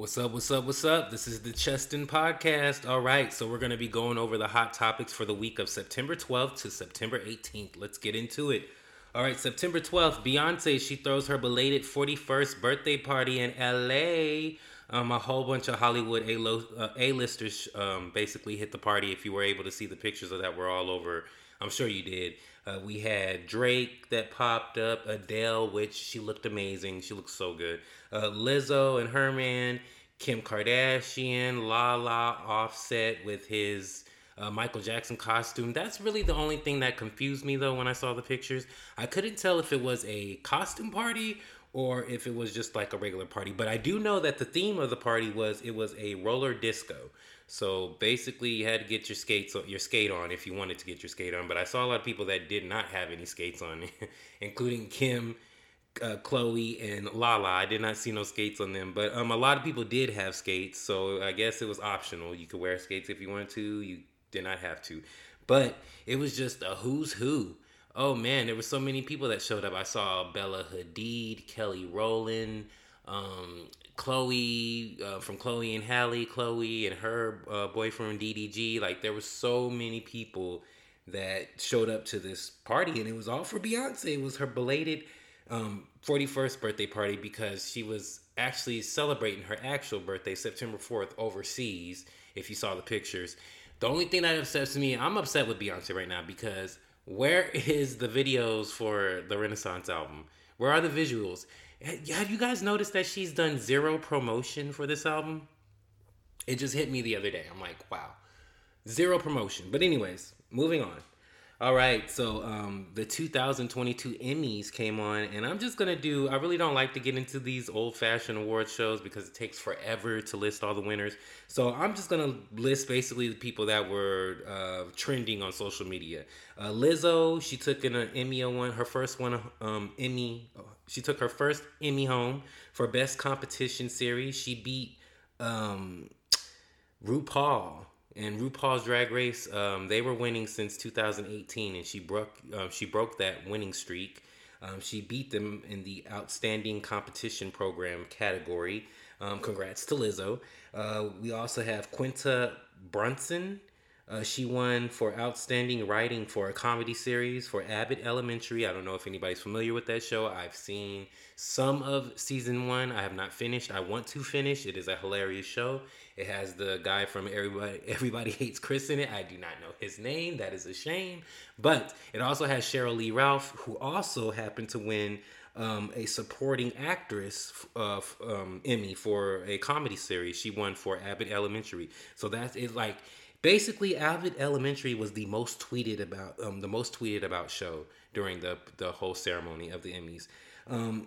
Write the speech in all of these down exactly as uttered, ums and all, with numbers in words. What's up, what's up, what's up? This is the Cheston Podcast. All right, so we're going to be going over the hot topics for the week of September twelfth to September eighteenth. Let's get into it. All right, September twelfth, Beyonce, she throws her belated forty-first birthday party in L A. Um, a whole bunch of Hollywood A-listers um, basically hit the party. If you were able to see the pictures of that, we're all over. I'm sure you did. Uh, we had Drake that popped up, Adele, which she looked amazing. She looked so good. Uh, Lizzo and her man, Kim Kardashian, Lala, Offset with his uh, Michael Jackson costume. That's really the only thing that confused me, though, when I saw the pictures. I couldn't tell if it was a costume party or if it was just like a regular party. But I do know that the theme of the party was it was a roller disco. So basically, you had to get your skates, your skate on if you wanted to get your skate on. But I saw a lot of people that did not have any skates on, including Kim, uh, Chloe, and Lala. I did not see no skates on them. But um, a lot of people did have skates, so I guess it was optional. You could wear skates if you wanted to. You did not have to. But it was just a who's who. Oh, man, there were so many people that showed up. I saw Bella Hadid, Kelly Rowland, um... Chloe, uh, from Chloe and Halle, Chloe and her uh, boyfriend D D G, like there were so many people that showed up to this party, and it was all for Beyonce. It was her belated um, forty-first birthday party because she was actually celebrating her actual birthday, September fourth, overseas, if you saw the pictures. The only thing that upsets me, I'm upset with Beyonce right now because where is the videos for the Renaissance album? Where are the visuals? Have you guys noticed that she's done zero promotion for this album? It just hit me the other day. I'm like, wow. Zero promotion. But anyways, moving on. All right, so um, the two thousand twenty-two Emmys came on, and I'm just going to do... I really don't like to get into these old-fashioned award shows because it takes forever to list all the winners. So I'm just going to list basically the people that were uh, trending on social media. Uh, Lizzo, she took an Emmy one, her first one, um, Emmy... She took her first Emmy home for Best Competition Series. She beat um, RuPaul and RuPaul's Drag Race. Um, they were winning since two thousand eighteen, and she broke uh, she broke that winning streak. Um, she beat them in the Outstanding Competition Program category. Um, congrats to Lizzo. Uh, we also have Quinta Brunson. Uh, she won for Outstanding Writing for a Comedy Series for Abbott Elementary. I don't know if anybody's familiar with that show. I've seen some of season one. I have not finished. I want to finish. It is a hilarious show. It has the guy from Everybody Everybody Hates Chris in it. I do not know his name. That is a shame. But it also has Cheryl Lee Ralph, who also happened to win um, a supporting actress uh, um, Emmy for a comedy series. She won for Abbott Elementary. So that's it, like... Basically, Abbott Elementary was the most tweeted about um, the most tweeted about show during the the whole ceremony of the Emmys. Um,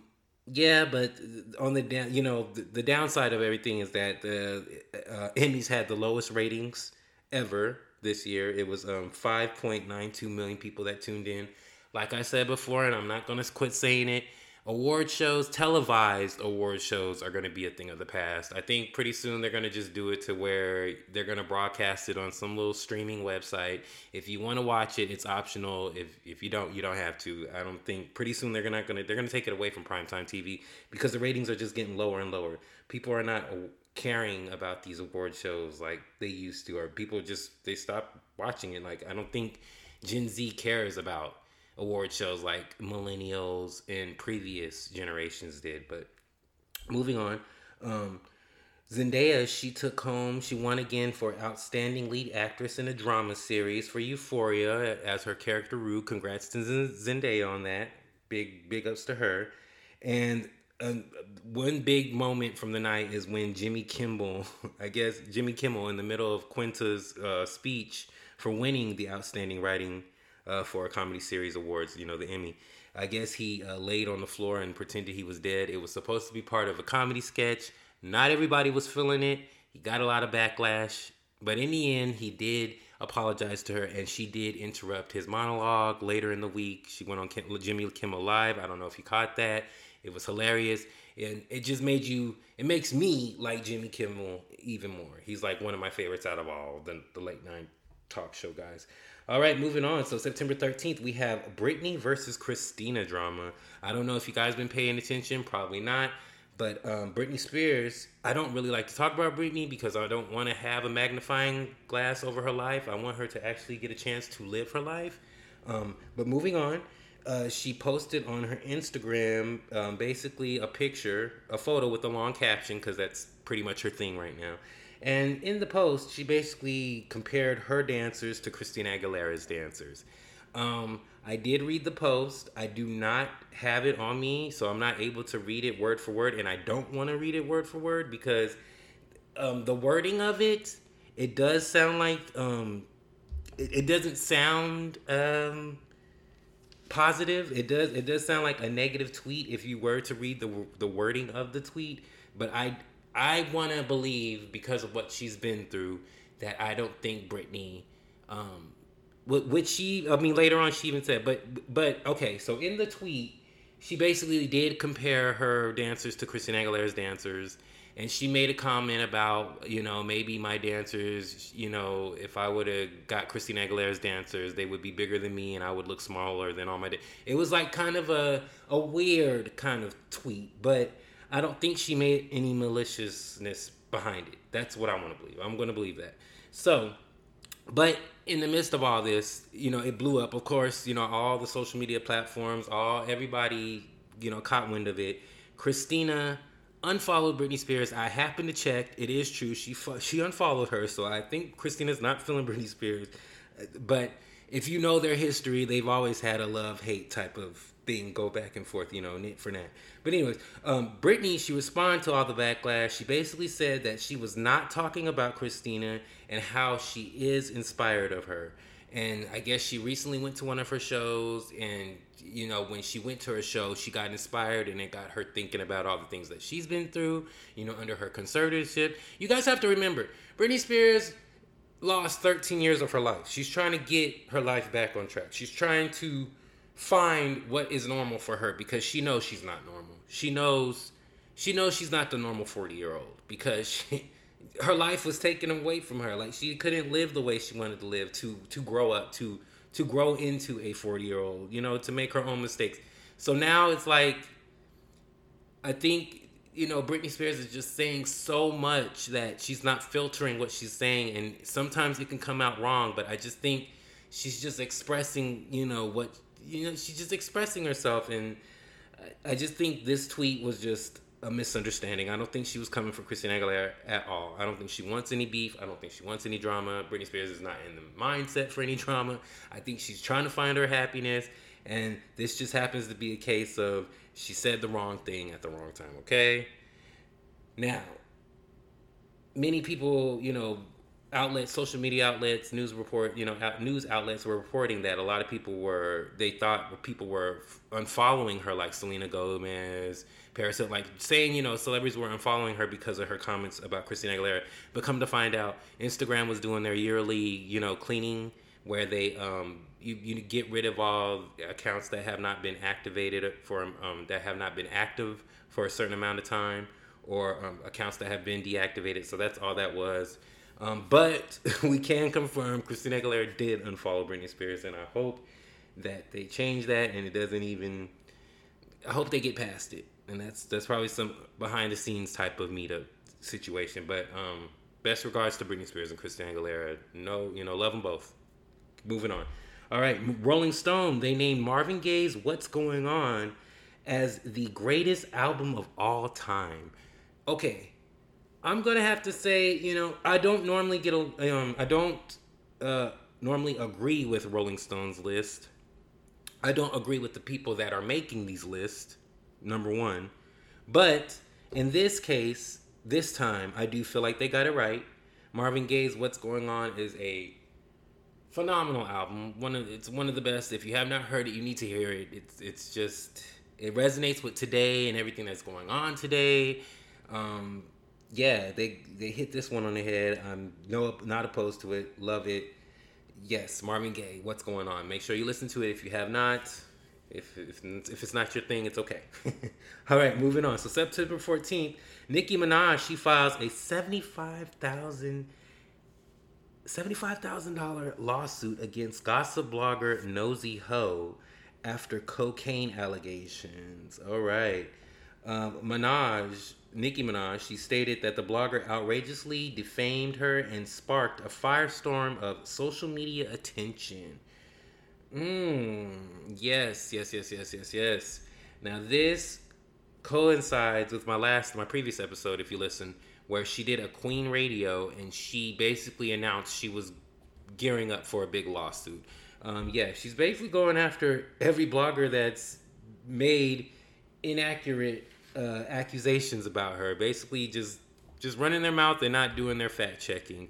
yeah, but on the down, you know, the, the downside of everything is that the uh, Emmys had the lowest ratings ever this year. It was um, five point nine two million people that tuned in. Like I said before, and I'm not gonna quit saying it. Award shows, televised award shows are going to be a thing of the past. I think pretty soon they're going to just do it to where they're going to broadcast it on some little streaming website. If you want to watch it, it's optional. If if you don't, you don't have to. I don't think pretty soon they're not going to they're going to take it away from primetime T V because the ratings are just getting lower and lower. People are not caring about these award shows like they used to, or people just they stop watching it. Like I don't think Gen Z cares about award shows like millennials and previous generations did. But moving on, um, Zendaya, she took home, she won again for Outstanding Lead Actress in a Drama Series for Euphoria as her character Rue. Congrats to Zendaya on that. Big, big ups to her. And um, one big moment from the night is when Jimmy Kimmel, I guess Jimmy Kimmel in the middle of Quinta's uh, speech for winning the Outstanding Writing Uh, for a comedy series awards, you know, the Emmy. I guess he uh, laid on the floor and pretended he was dead. It was supposed to be part of a comedy sketch. Not everybody was feeling it. He got a lot of backlash. But in the end, he did apologize to her, and she did interrupt his monologue later in the week. She went on Kim- Jimmy Kimmel Live. I don't know if you caught that. It was hilarious. And it just made you, it makes me like Jimmy Kimmel even more. He's like one of my favorites out of all the, the late night talk show guys. All right, moving on. So September thirteenth, we have Britney versus Christina drama. I don't know if you guys been paying attention. Probably not. But um, Britney Spears, I don't really like to talk about Britney because I don't want to have a magnifying glass over her life. I want her to actually get a chance to live her life. Um, but moving on, uh, she posted on her Instagram um, basically a picture, a photo with a long caption, because that's pretty much her thing right now. And in the post, she basically compared her dancers to Christina Aguilera's dancers. Um, I did read the post. I do not have it on me, so I'm not able to read it word for word, and I don't want to read it word for word because um, the wording of it, it does sound like, um, it, it doesn't sound um, positive. It does it does sound like a negative tweet if you were to read the the wording of the tweet, but I, I want to believe, because of what she's been through, that I don't think Britney... Um, Which she, I mean, later on she even said, but, but okay, so in the tweet, she basically did compare her dancers to Christina Aguilera's dancers, and she made a comment about, you know, maybe my dancers, you know, if I would have got Christina Aguilera's dancers, they would be bigger than me, and I would look smaller than all my... Da- it was like kind of a, a weird kind of tweet, but I don't think she made any maliciousness behind it. That's what I want to believe. I'm going to believe that. So... But in the midst of all this, you know, it blew up. Of course, you know, all the social media platforms, all everybody, you know, caught wind of it. Christina unfollowed Britney Spears. I happened to check. It is true. She she unfollowed her. So I think Christina's not feeling Britney Spears. But if you know their history, they've always had a love-hate type of thing go back and forth, you know, nit for nat. But anyways, um, Britney, she responded to all the backlash. She basically said that she was not talking about Christina and how she is inspired of her. And I guess she recently went to one of her shows, and, you know, when she went to her show, she got inspired, and it got her thinking about all the things that she's been through, you know, under her conservatorship. You guys have to remember, Britney Spears lost thirteen years of her life. She's trying to get her life back on track. She's trying to find what is normal for her, because she knows she's not normal. She knows she knows she's not the normal forty-year-old, because she, her life was taken away from her. Like, she couldn't live the way she wanted to live, to to grow up, to to grow into a forty-year-old, you know, to make her own mistakes. So now it's like, I think... You know, Britney Spears is just saying so much that she's not filtering what she's saying, and sometimes it can come out wrong, but I just think she's just expressing, you know, what, you know, she's just expressing herself, and I just think this tweet was just a misunderstanding. I don't think she was coming for Christina Aguilera at all. I don't think she wants any beef. I don't think she wants any drama. Britney Spears is not in the mindset for any drama. I think she's trying to find her happiness, and this just happens to be a case of she said the wrong thing at the wrong time, okay? Now, many people, you know, outlets, social media outlets, news report, you know, news outlets were reporting that a lot of people were, they thought people were unfollowing her, like Selena Gomez, Paris, like saying, you know, celebrities were unfollowing her because of her comments about Christina Aguilera. But come to find out, Instagram was doing their yearly, you know, cleaning, where they um you, you get rid of all accounts that have not been activated for um that have not been active for a certain amount of time, or um, accounts that have been deactivated. So that's all that was. Um, but we can confirm Christina Aguilera did unfollow Britney Spears, and I hope that they change that, and it doesn't even. I hope they get past it, and that's that's probably some behind the scenes type of meetup situation. But um, best regards to Britney Spears and Christina Aguilera. No, you know, love them both. Moving on. All right. Rolling Stone, they named Marvin Gaye's What's Going On as the greatest album of all time. Okay. I'm going to have to say, you know, I don't normally get, a, um, I don't uh, normally agree with Rolling Stone's list. I don't agree with the people that are making these lists, number one. But in this case, this time, I do feel like they got it right. Marvin Gaye's What's Going On is a phenomenal album. One of it's one of the best. If you have not heard it, you need to hear it. It's it's just it resonates with today and everything that's going on today. Um, yeah, they they hit this one on the head. I'm no not opposed to it. Love it. Yes, Marvin Gaye. What's Going On? Make sure you listen to it if you have not. If if if it's not your thing, it's okay. All right, moving on. So September fourteenth, Nicki Minaj, she files a seventy-five thousand dollars seventy-five thousand dollars lawsuit against gossip blogger Nosy Ho after cocaine allegations. All right. Uh, Minaj, Nicki Minaj, she stated that the blogger outrageously defamed her and sparked a firestorm of social media attention. Mmm. Yes, yes, yes, yes, yes, yes. Now this coincides with my last, my previous episode, if you listen, where she did a Queen Radio and she basically announced she was gearing up for a big lawsuit. Um, yeah, she's basically going after every blogger that's made inaccurate uh, accusations about her. Basically, just just running their mouth and not doing their fact checking.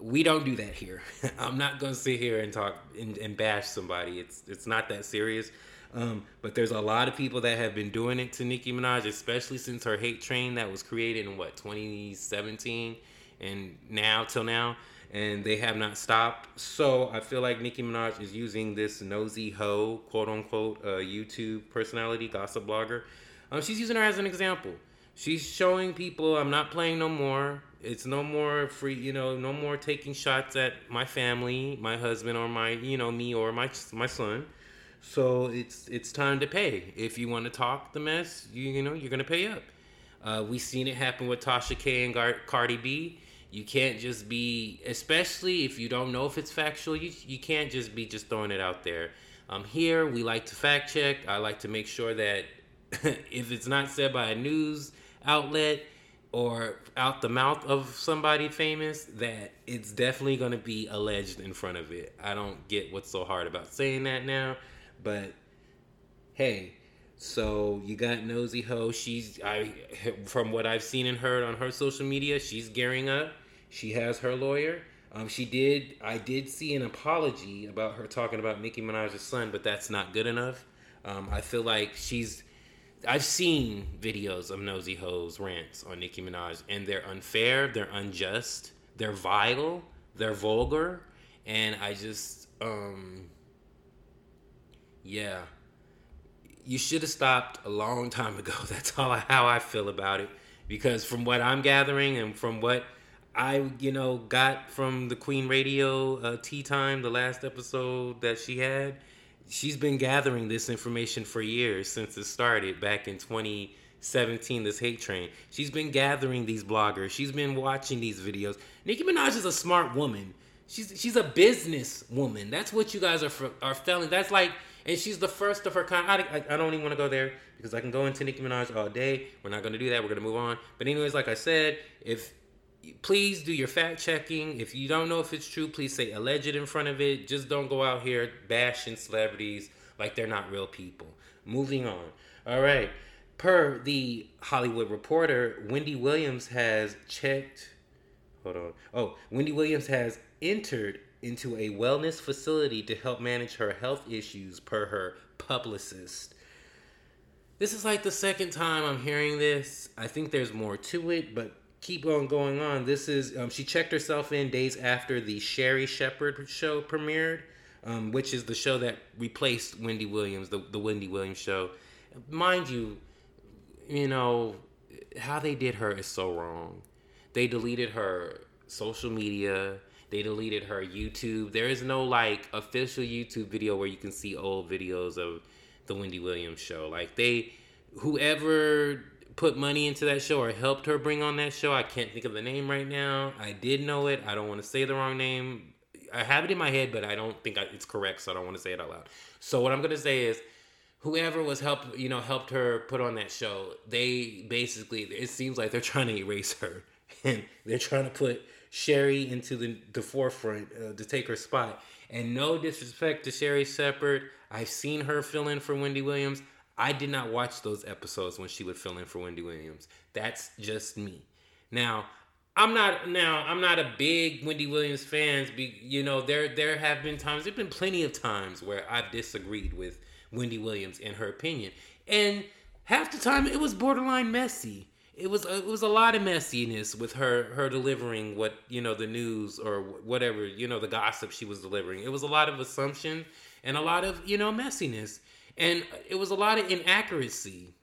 We don't do that here. I'm not going to sit here and talk and, and bash somebody. It's it's not that serious. Um, but there's a lot of people that have been doing it to Nicki Minaj, especially since her hate train that was created in, what, twenty seventeen? And now, till now. And they have not stopped. So I feel like Nicki Minaj is using this Nosy Ho, quote-unquote, uh, YouTube personality, gossip blogger. Um, she's using her as an example. She's showing people, I'm not playing no more. It's no more free, you know, no more taking shots at my family, my husband, or my, you know, me or my my son. So it's it's time to pay. If you want to talk the mess, you you know, you're going to pay up. Uh, we seen it happen with Tasha K and Gar- Cardi B. You can't just be, especially if you don't know if it's factual, you you can't just be just throwing it out there. Um, here, we like to fact check. I like to make sure that if it's not said by a news outlet, or out the mouth of somebody famous, that it's definitely going to be alleged in front of it. I don't get what's so hard about saying that now, but hey, so you got Nosy Ho. She's, I, from what I've seen and heard on her social media, she's gearing up. She has her lawyer. Um, she did, I did see an apology about her talking about Nicki Minaj's son, but that's not good enough. Um, I feel like she's, I've seen videos of Nosy Ho's rants on Nicki Minaj, and they're unfair, they're unjust, they're vile, they're vulgar, and I just, um, yeah. You should have stopped a long time ago. That's all I, how I feel about it, because from what I'm gathering and from what I, you know, got from the Queen Radio uh, Tea Time, the last episode that she had, she's been gathering this information for years since it started back in twenty seventeen, this hate train. She's been gathering these bloggers. She's been watching these videos. Nicki Minaj is a smart woman. She's she's a business woman. That's what you guys are for, are feeling. That's like, and she's the first of her kind. I, I, I don't even want to go there because I can go into Nicki Minaj all day. We're not going to do that. We're going to move on. But anyways, like I said, if please do your fact checking. If you don't know if it's true, please say alleged in front of it. Just don't go out here bashing celebrities like they're not real people. Moving on. All right. Per the Hollywood Reporter, Wendy Williams has checked. Hold on. Oh, Wendy Williams has entered into a wellness facility to help manage her health issues, per her publicist. This is like the second time I'm hearing this. I think there's more to it, but keep on going on. This is, um, she checked herself in days after the Sherry Shepherd show premiered, um, which is the show that replaced Wendy Williams, the, the Wendy Williams show. Mind you, you know, how they did her is so wrong. They deleted her social media. They deleted her YouTube. There is no, like, official YouTube video where you can see old videos of the Wendy Williams show. Like, they, whoever put money into that show or helped her bring on that show, I can't think of the name right now. I did know it. I don't want to say the wrong name. I have it in my head, but I don't think I, it's correct, so I don't want to say it out loud. So what I'm going to say is, whoever was help, you know, helped her put on that show, they basically, it seems like they're trying to erase her. And they're trying to put Sherry into the, the forefront uh, to take her spot. And no disrespect to Sherry Shepherd. I've seen her fill in for Wendy Williams. I did not watch those episodes when she would fill in for Wendy Williams. That's just me. Now, I'm not now I'm not a big Wendy Williams fan. You know, there there have been times, there've been plenty of times where I've disagreed with Wendy Williams and her opinion. And half the time it was borderline messy. It was it was a lot of messiness with her her delivering what, you know, the news or whatever, you know, the gossip she was delivering. It was a lot of assumption and a lot of, you know, messiness. And it was a lot of inaccuracy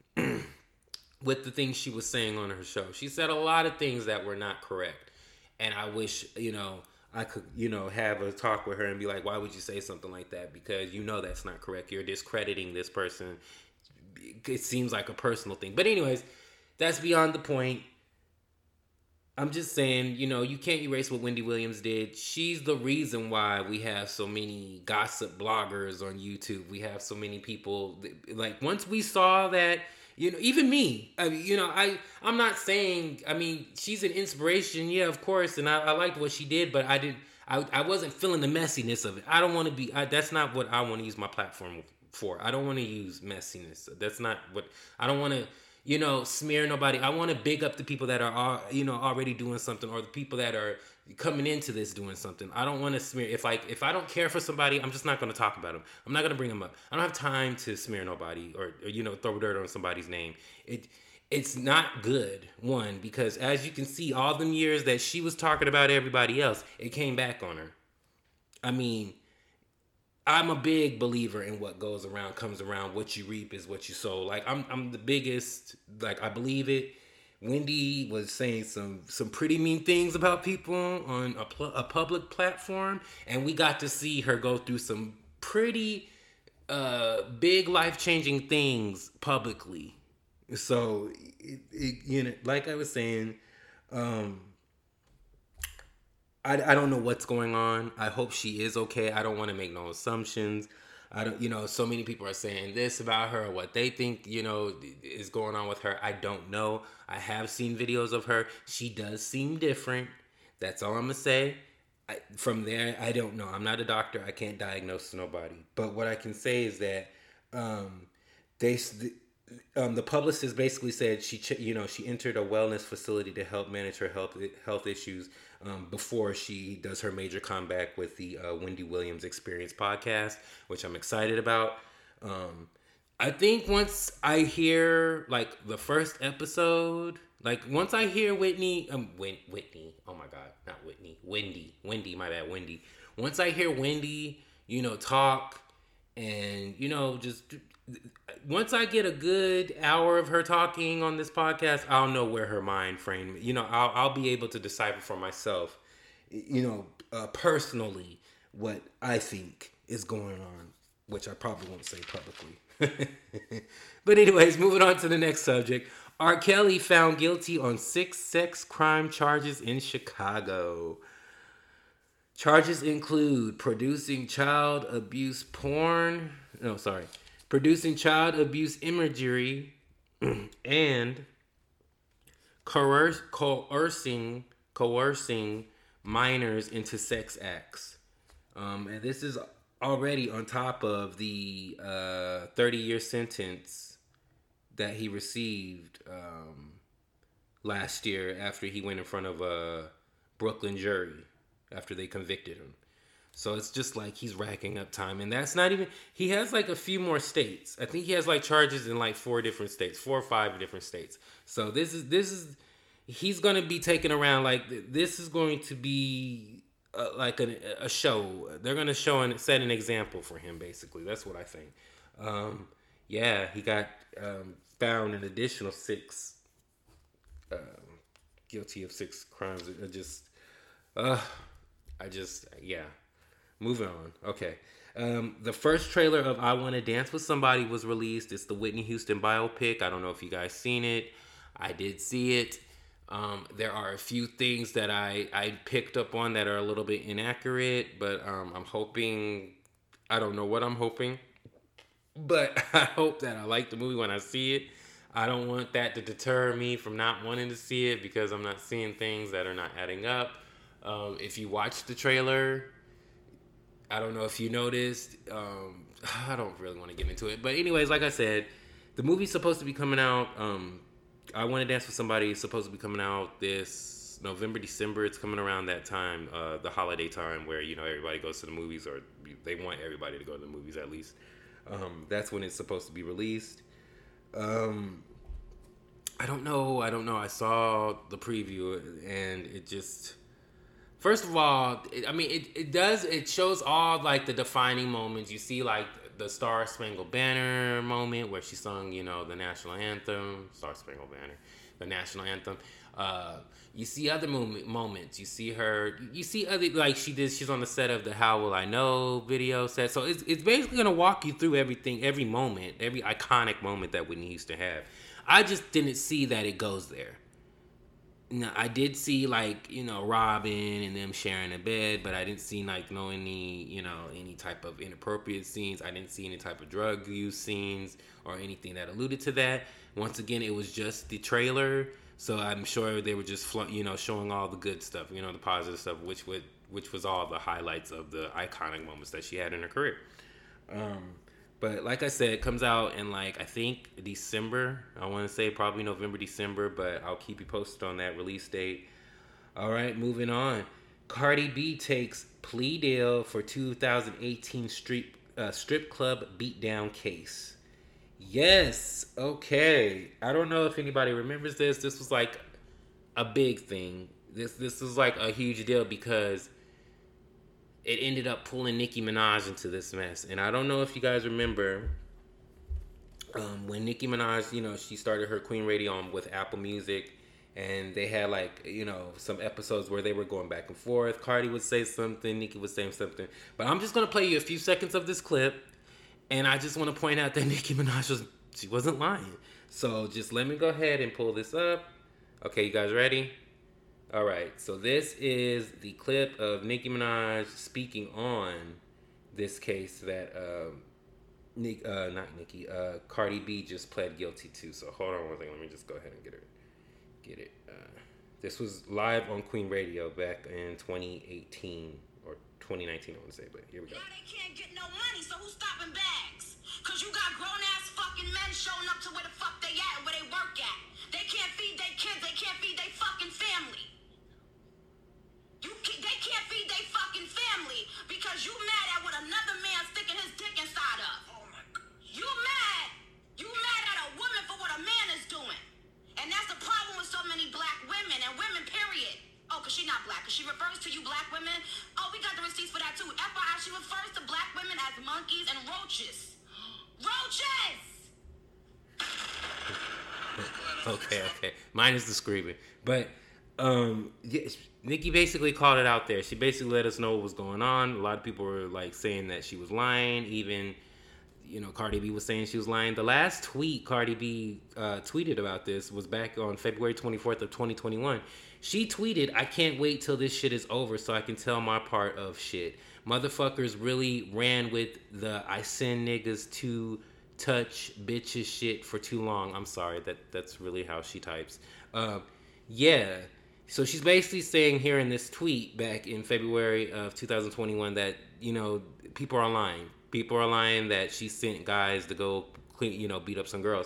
with the things she was saying on her show. She said a lot of things that were not correct. And I wish, you know, I could, you know, have a talk with her and be like, why would you say something like that? Because you know that's not correct. You're discrediting this person. it seems like a personal thing. But anyways, that's beyond the point. I'm just saying, you know, you can't erase what Wendy Williams did. She's the reason why we have so many gossip bloggers on YouTube. We have so many people. That, like, once we saw that, you know, even me, I mean, you know, I, I'm not saying, I mean, she's an inspiration. Yeah, of course. And I, I liked what she did, but I didn't, I, I wasn't feeling the messiness of it. I don't want to be, I, that's not what I want to use my platform for. I don't want to use messiness. That's not what, I don't want to. You know, smear nobody. I want to big up the people that are, you know, already doing something, or the people that are coming into this doing something. I don't want to smear. If like, if I don't care for somebody, I'm just not going to talk about them. I'm not going to bring them up. I don't have time to smear nobody or, or, you know, throw dirt on somebody's name. It, it's not good. One, because as you can see, all them years that she was talking about everybody else, it came back on her. I mean, I'm a big believer in what goes around comes around. What you reap is what you sow. Like I'm, I'm the biggest. Like I believe it. Wendy was saying some some pretty mean things about people on a, pl- a public platform, and we got to see her go through some pretty uh, big life changing things publicly. So, it, it, you know, like I was saying, um, I, I don't know what's going on. I hope she is okay. I don't want to make no assumptions. I don't, you know, so many people are saying this about her, or what they think, you know, is going on with her. I don't know. I have seen videos of her. She does seem different. That's all I'm going to say. I, from there, I don't know. I'm not a doctor. I can't diagnose nobody. But what I can say is that um, they... Th- Um, the publicist basically said she, you know, she entered a wellness facility to help manage her health health issues um, before she does her major comeback with the uh, Wendy Williams Experience podcast, which I'm excited about. Um, I think once I hear like the first episode, like once I hear Whitney, um, Win- Whitney, oh my God, not Whitney, Wendy, Wendy, my bad, Wendy. Once I hear Wendy, you know, talk and you know just. Once I get a good hour of her talking on this podcast, I'll know where her mind frame, you know, I'll, I'll be able to decipher for myself, you know, uh, personally what I think is going on, which I probably won't say publicly. But anyways, moving on to the next subject. R. Kelly found guilty on six sex crime charges in Chicago. Charges include producing child abuse porn. No, sorry. Producing child abuse imagery, and coerce, coercing coercing minors into sex acts. Um, and this is already on top of the uh, thirty-year sentence that he received um, last year after he went in front of a Brooklyn jury after they convicted him. So it's just like he's racking up time. And that's not even... He has like a few more states. I think he has like charges in like four different states. Four or five different states. So this is... this is he's going to be taken around like... This is going to be a, like a, a show. They're going to show and set an example for him, basically. That's what I think. Um, yeah, he got um, found an additional six... Um, guilty of six crimes. I just... Uh, I just... Yeah. Moving on. Okay. Um, the first trailer of I Want to Dance with Somebody was released. It's the Whitney Houston biopic. I don't know if you guys seen it. I did see it. Um, there are a few things that I, I picked up on that are a little bit inaccurate, but um, I'm hoping, I don't know what I'm hoping, but I hope that I like the movie when I see it. I don't want that to deter me from not wanting to see it because I'm not seeing things that are not adding up. Um, if you watch the trailer... I don't know if you noticed. Um, I don't really want to get into it. But anyways, like I said, the movie's supposed to be coming out. Um, I Want to Dance with Somebody is supposed to be coming out this November, December. It's coming around that time, uh, the holiday time where, you know, everybody goes to the movies or they want everybody to go to the movies at least. Um, that's when it's supposed to be released. Um, I don't know. I don't know. I saw the preview and it just... First of all, I mean, it, it does, it shows all, like, the defining moments. You see, like, the Star Spangled Banner moment where she sung, you know, the national anthem. Star Spangled Banner. The national anthem. Uh, you see other moment, moments. You see her. You see other, like she did. She's on the set of the "How Will I Know" video set. So it's it's basically gonna walk you through everything, every moment, every iconic moment that Whitney Houston had. I just didn't see that it goes there. No, I did see, like, you know, Robin and them sharing a bed, but I didn't see, like, no any, you know, any type of inappropriate scenes. I didn't see any type of drug use scenes or anything that alluded to that. Once again, it was just the trailer, so I'm sure they were just, fl- you know, showing all the good stuff, you know, the positive stuff, which would, which was all the highlights of the iconic moments that she had in her career. Um, but like I said, it comes out in, like, I think December. I want to say probably November, December, but I'll keep you posted on that release date. All right, moving on. Cardi B takes plea deal for two thousand eighteen strip, uh, strip club beatdown case. Yes, okay. I don't know if anybody remembers this. This was like a big thing. This this was like a huge deal because it ended up pulling Nicki Minaj into this mess. And I don't know if you guys remember um, when Nicki Minaj, you know, she started her Queen Radio on with Apple Music, and they had, like, you know, some episodes where they were going back and forth. Cardi would say something, Nicki would say something. But I'm just gonna play you a few seconds of this clip. And I just want to point out that Nicki Minaj, was, she wasn't lying. So just let me go ahead and pull this up. Okay, you guys ready? All right. So this is the clip of Nicki Minaj speaking on this case that uh, Nick, uh, not Nicki, uh, Cardi B just pled guilty to. So hold on one second. Let me just go ahead and get her, get it. Uh, this was live on Queen Radio back in twenty eighteen. twenty nineteen, I want to say, but here we go. Now they can't get no money, so who's stopping bags? Because you got grown-ass fucking men showing up to where the fuck they at and where they work at. They can't feed their kids. They can't feed their fucking family. You can, They can't feed their fucking family because you mad at what another man sticking his dick inside of. Oh, my God. You mad. You mad at a woman for what a man is doing. And that's the problem with so many black women and women, period. Oh, because she not black. Because she refers to you black women. Oh, we got the receipts for that, too. F Y I, she refers to black women as monkeys and roaches. Roaches! Okay, okay. Mine is the screaming. But um, yeah, Nicki basically called it out there. She basically let us know what was going on. A lot of people were, like, saying that she was lying. Even, you know, Cardi B was saying she was lying. The last tweet Cardi B uh, tweeted about this was back on February twenty-fourth of twenty twenty-one. She tweeted, "I can't wait till this shit is over so I can tell my part of shit. Motherfuckers really ran with the I send niggas to touch bitches shit for too long." I'm sorry, that that's really how she types. Uh, yeah, so she's basically saying here in this tweet back in February of two thousand twenty-one that, you know, people are lying. People are lying that she sent guys to go, clean, you know, beat up some girls.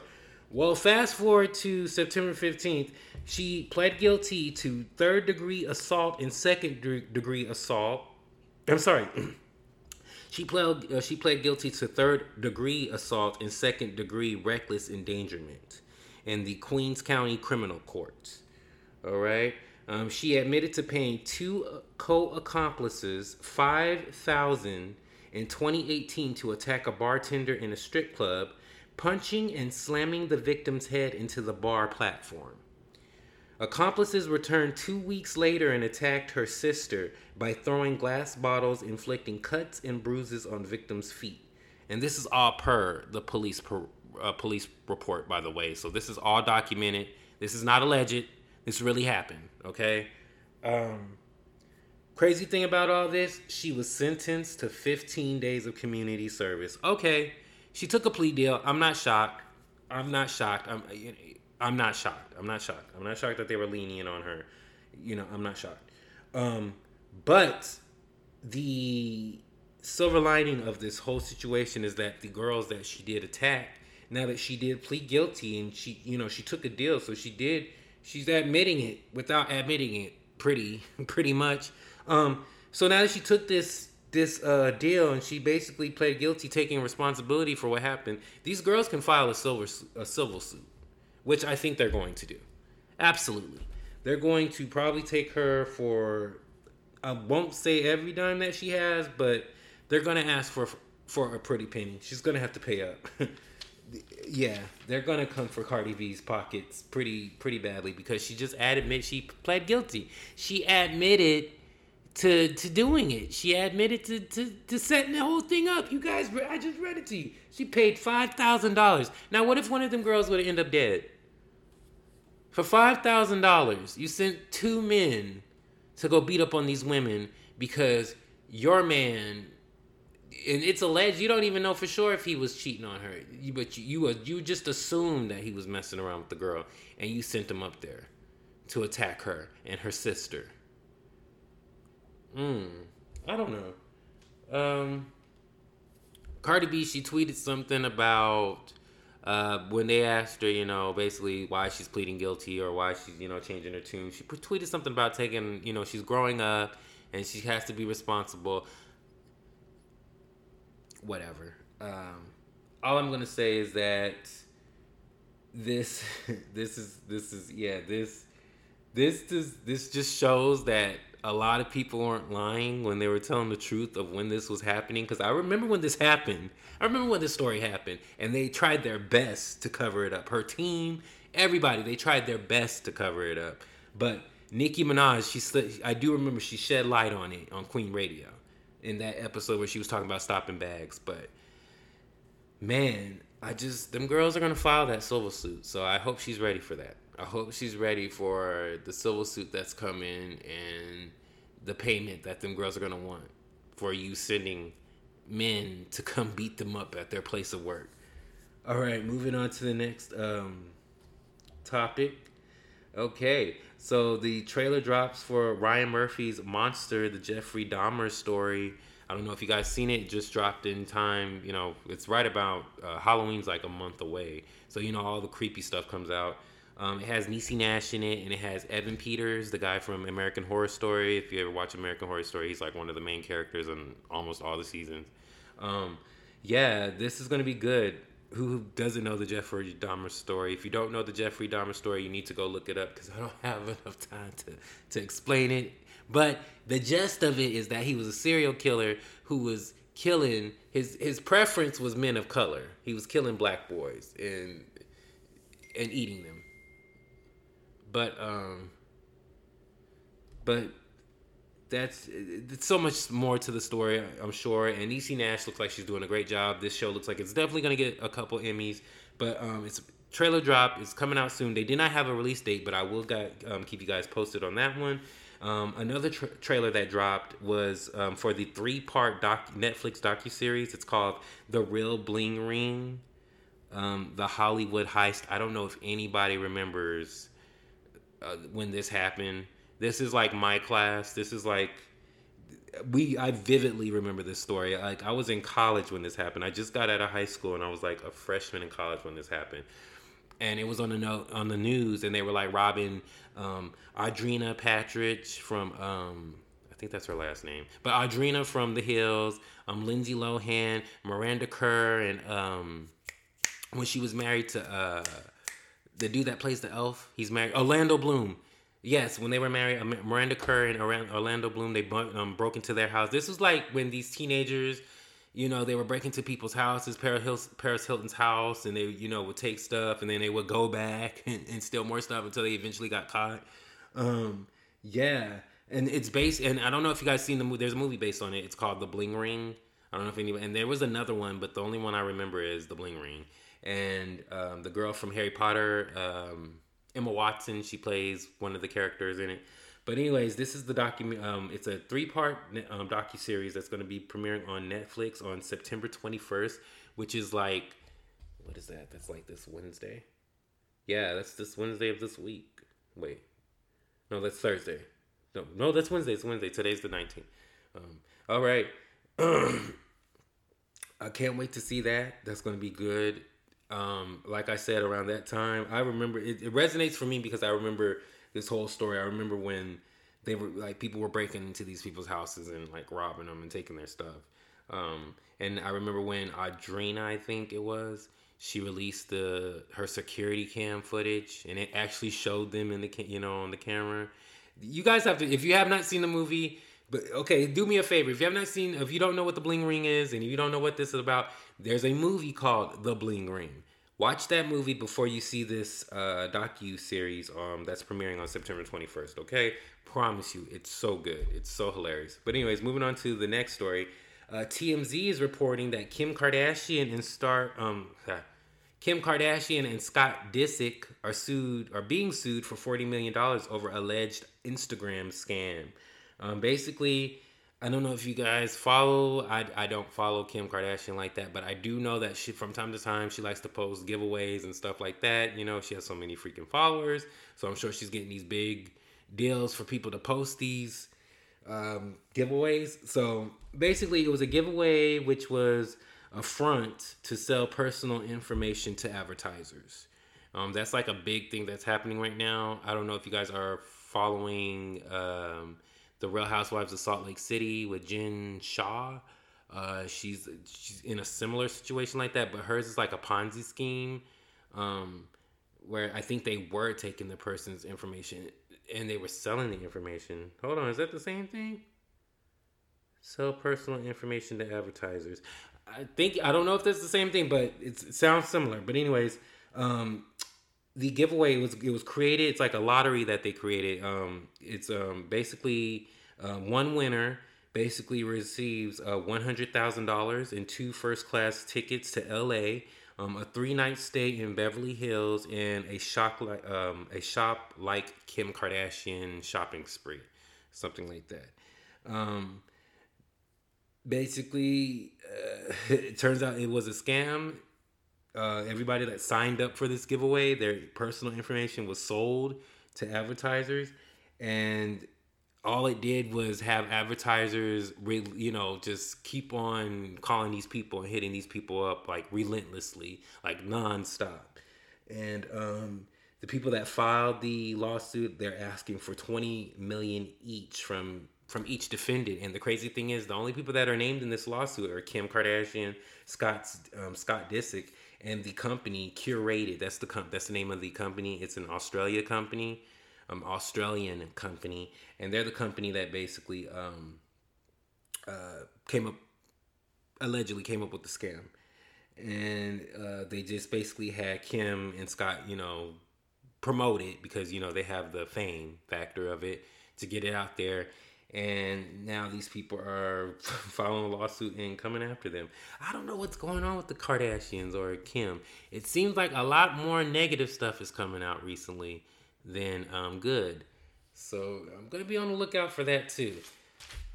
Well, fast forward to September fifteenth, she pled guilty to third-degree assault and second-degree assault. I'm sorry. she pled uh, she pled guilty to third-degree assault and second-degree reckless endangerment in the Queens County Criminal Court. All right? Um, she admitted to paying two co-accomplices five thousand dollars in twenty eighteen to attack a bartender in a strip club, punching and slamming the victim's head into the bar platform. Accomplices returned two weeks later and attacked her sister by throwing glass bottles, inflicting cuts and bruises on victims' feet. And this is all per the police per, uh, police report, by the way. So this is all documented. This is not alleged. This really happened, okay? Um, crazy thing about all this, she was sentenced to fifteen days of community service. Okay, she took a plea deal. I'm not shocked. I'm not shocked. I'm... You, I'm not shocked. I'm not shocked. I'm not shocked that they were lenient on her. You know, I'm not shocked. Um, but the silver lining of this whole situation is that the girls that she did attack, now that she did plead guilty and she, you know, she took a deal. So she did, she's admitting it without admitting it pretty, pretty much. Um, so now that she took this, this uh, deal and she basically pled guilty, taking responsibility for what happened, these girls can file a silver, a civil suit. Which I think they're going to do. Absolutely. They're going to probably take her for, I won't say every dime that she has, but they're going to ask for for a pretty penny. She's going to have to pay up. yeah, they're gonna come for Cardi B's pockets pretty pretty badly, because she just admitted she pled guilty. She admitted to to doing it. She admitted to to, to setting the whole thing up. You guys, I just read it to you. She paid five thousand dollars. Now, what if one of them girls would end up dead? For five thousand dollars, you sent two men to go beat up on these women because your man, and it's alleged, you don't even know for sure if he was cheating on her, but you you, you just assumed that he was messing around with the girl, and you sent him up there to attack her and her sister. Mm, I don't know. Um, Cardi B, she tweeted something about uh, when they asked her, you know, basically why she's pleading guilty or why she's, you know, changing her tune. She tweeted something about taking, you know, she's growing up and she has to be responsible. Whatever. Um, all I'm gonna say is that this, this is, this is, yeah, this, this, this, this just shows that a lot of people aren't lying when they were telling the truth of when this was happening. Because I remember when this happened. I remember when this story happened. And they tried their best to cover it up. Her team, everybody, they tried their best to cover it up. But Nicki Minaj, she sli- I do remember she shed light on it on Queen Radio. In that episode where she was talking about stopping bags. But, man, I just... them girls are going to file that civil suit. So I hope she's ready for that. I hope she's ready for the civil suit that's coming and the payment that them girls are going to want for you sending men to come beat them up at their place of work. All right, moving on to the next um, topic. Okay, so the trailer drops for Ryan Murphy's Monster, the Jeffrey Dahmer story. I don't know if you guys seen it. It just dropped in time. You know, it's right about uh, Halloween's like a month away. So, you know, all the creepy stuff comes out. Um, it has Niecy Nash in it, and it has Evan Peters, the guy from American Horror Story. If you ever watch American Horror Story, he's like one of the main characters in almost all the seasons. Um, yeah, this is going to be good. Who doesn't know the Jeffrey Dahmer story? If you don't know the Jeffrey Dahmer story, you need to go look it up because I don't have enough time to, to explain it. But the gist of it is that he was a serial killer who was killing... His, his preference was men of color. He was killing black boys and and eating them. But um, but that's it's so much more to the story, I'm sure. And Niecy Nash looks like she's doing a great job. This show looks like it's definitely going to get a couple Emmys. But um, it's trailer drop. It's coming out soon. They did not have a release date, but I will got, um, keep you guys posted on that one. Um, another tra- trailer that dropped was um, for the three-part doc- Netflix docuseries. It's called The Real Bling Ring, um, The Hollywood Heist. I don't know if anybody remembers... Uh, when this happened. This is like my class. This is like we I vividly remember this story. Like I was in college when this happened. I just got out of high school and I was like a freshman in college when this happened. And it was on the no, on the news, and they were like robbing um, Audrina Patridge from um, I think that's her last name. But Audrina from The Hills, um, Lindsay Lohan, Miranda Kerr, and um, when she was married to uh the dude that plays the elf, he's married. Orlando Bloom. Yes, when they were married, Miranda Kerr and Orlando Bloom, they um, broke into their house. This was like when these teenagers, you know, they were breaking into people's houses, Paris Hilton's house, and they, you know, would take stuff, and then they would go back and, and steal more stuff until they eventually got caught. Um, yeah, and it's based, and I don't know if you guys seen the movie. There's a movie based on it. It's called The Bling Ring. I don't know if anyone, and there was another one, but the only one I remember is The Bling Ring. And um, the girl from Harry Potter, um, Emma Watson, she plays one of the characters in it. But anyways, this is the document. Um, it's a three-part um, docuseries that's going to be premiering on Netflix on September twenty-first, which is like, what is that? That's like this Wednesday. Yeah, that's this Wednesday of this week. Wait, no, that's Thursday. No, no, that's Wednesday. It's Wednesday. Today's the nineteenth. Um, all right. I can't wait to see that. That's going to be good. Um, like I said, around that time, I remember it, it resonates for me because I remember this whole story. I remember when they were like, people were breaking into these people's houses and like robbing them and taking their stuff. Um, and I remember when Audrina, I think it was, she released the, her security cam footage, and it actually showed them in the, you know, on the camera. You guys have to, if you have not seen the movie, but okay, do me a favor. If you have not seen, if you don't know what The Bling Ring is, and if you don't know what this is about, there's a movie called The Bling Ring. watch that movie before you see this uh, docu-series um, that's premiering on September twenty-first, okay? Promise you, it's so good. It's so hilarious. But anyways, moving on to the next story. Uh, T M Z is reporting that Kim Kardashian and Star... Um, Kim Kardashian and Scott Disick are sued, are being sued for forty million dollars over alleged Instagram scam. Um, basically, I don't know if you guys follow. I, I don't follow Kim Kardashian like that, but I do know that she, from time to time, she likes to post giveaways and stuff like that. You know, she has so many freaking followers, so I'm sure she's getting these big deals for people to post these um, giveaways. So basically, it was a giveaway, which was a front to sell personal information to advertisers. Um, that's like a big thing that's happening right now. I don't know if you guys are following um, The Real Housewives of Salt Lake City with Jen Shaw. Uh, she's she's in a similar situation like that, but hers is like a Ponzi scheme um, where I think they were taking the person's information and they were selling the information. Hold on, is that the same thing? Sell personal information to advertisers. I think, I don't know if that's the same thing, but it's, it sounds similar. But anyways, um, the giveaway was, it was created. It's like a lottery that they created. Um, it's um, basically uh, one winner basically receives uh, one hundred thousand dollars and two first class tickets to L A, um, a three night stay in Beverly Hills, and a shop like um, a shop like Kim Kardashian shopping spree, something like that. Um, Basically, uh, it turns out it was a scam. Uh, everybody that signed up for this giveaway, their personal information was sold to advertisers. And all it did was have advertisers, re- you know, just keep on calling these people and hitting these people up, like, relentlessly, like, nonstop. And um, the people that filed the lawsuit, they're asking for twenty million dollars each from from each defendant. And the crazy thing is, the only people that are named in this lawsuit are Kim Kardashian, Scott, um, Scott Disick, and the company Curated. That's the com- that's the name of the company. It's an Australia company, um, Australian company. And they're the company that basically um, uh, came up, allegedly came up with the scam. And uh, they just basically had Kim and Scott, you know, promote it because, you know, they have the fame factor of it to get it out there. And now these people are filing a lawsuit and coming after them. I don't know what's going on with the Kardashians or Kim. It seems like a lot more negative stuff is coming out recently than um, good. So I'm going to be on the lookout for that too.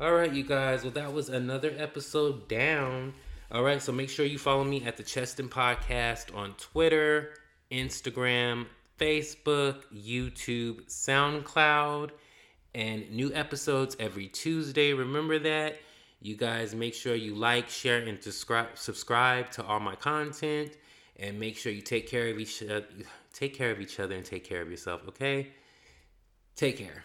All right, you guys. Well, that was another episode down. All right, so make sure you follow me at the Cheston Podcast on Twitter, Instagram, Facebook, YouTube, SoundCloud. And new episodes every Tuesday. Remember that. You guys make sure you like, share, and subscribe to all my content. And make sure you take care of each, take care of each other and take care of yourself, okay? Take care.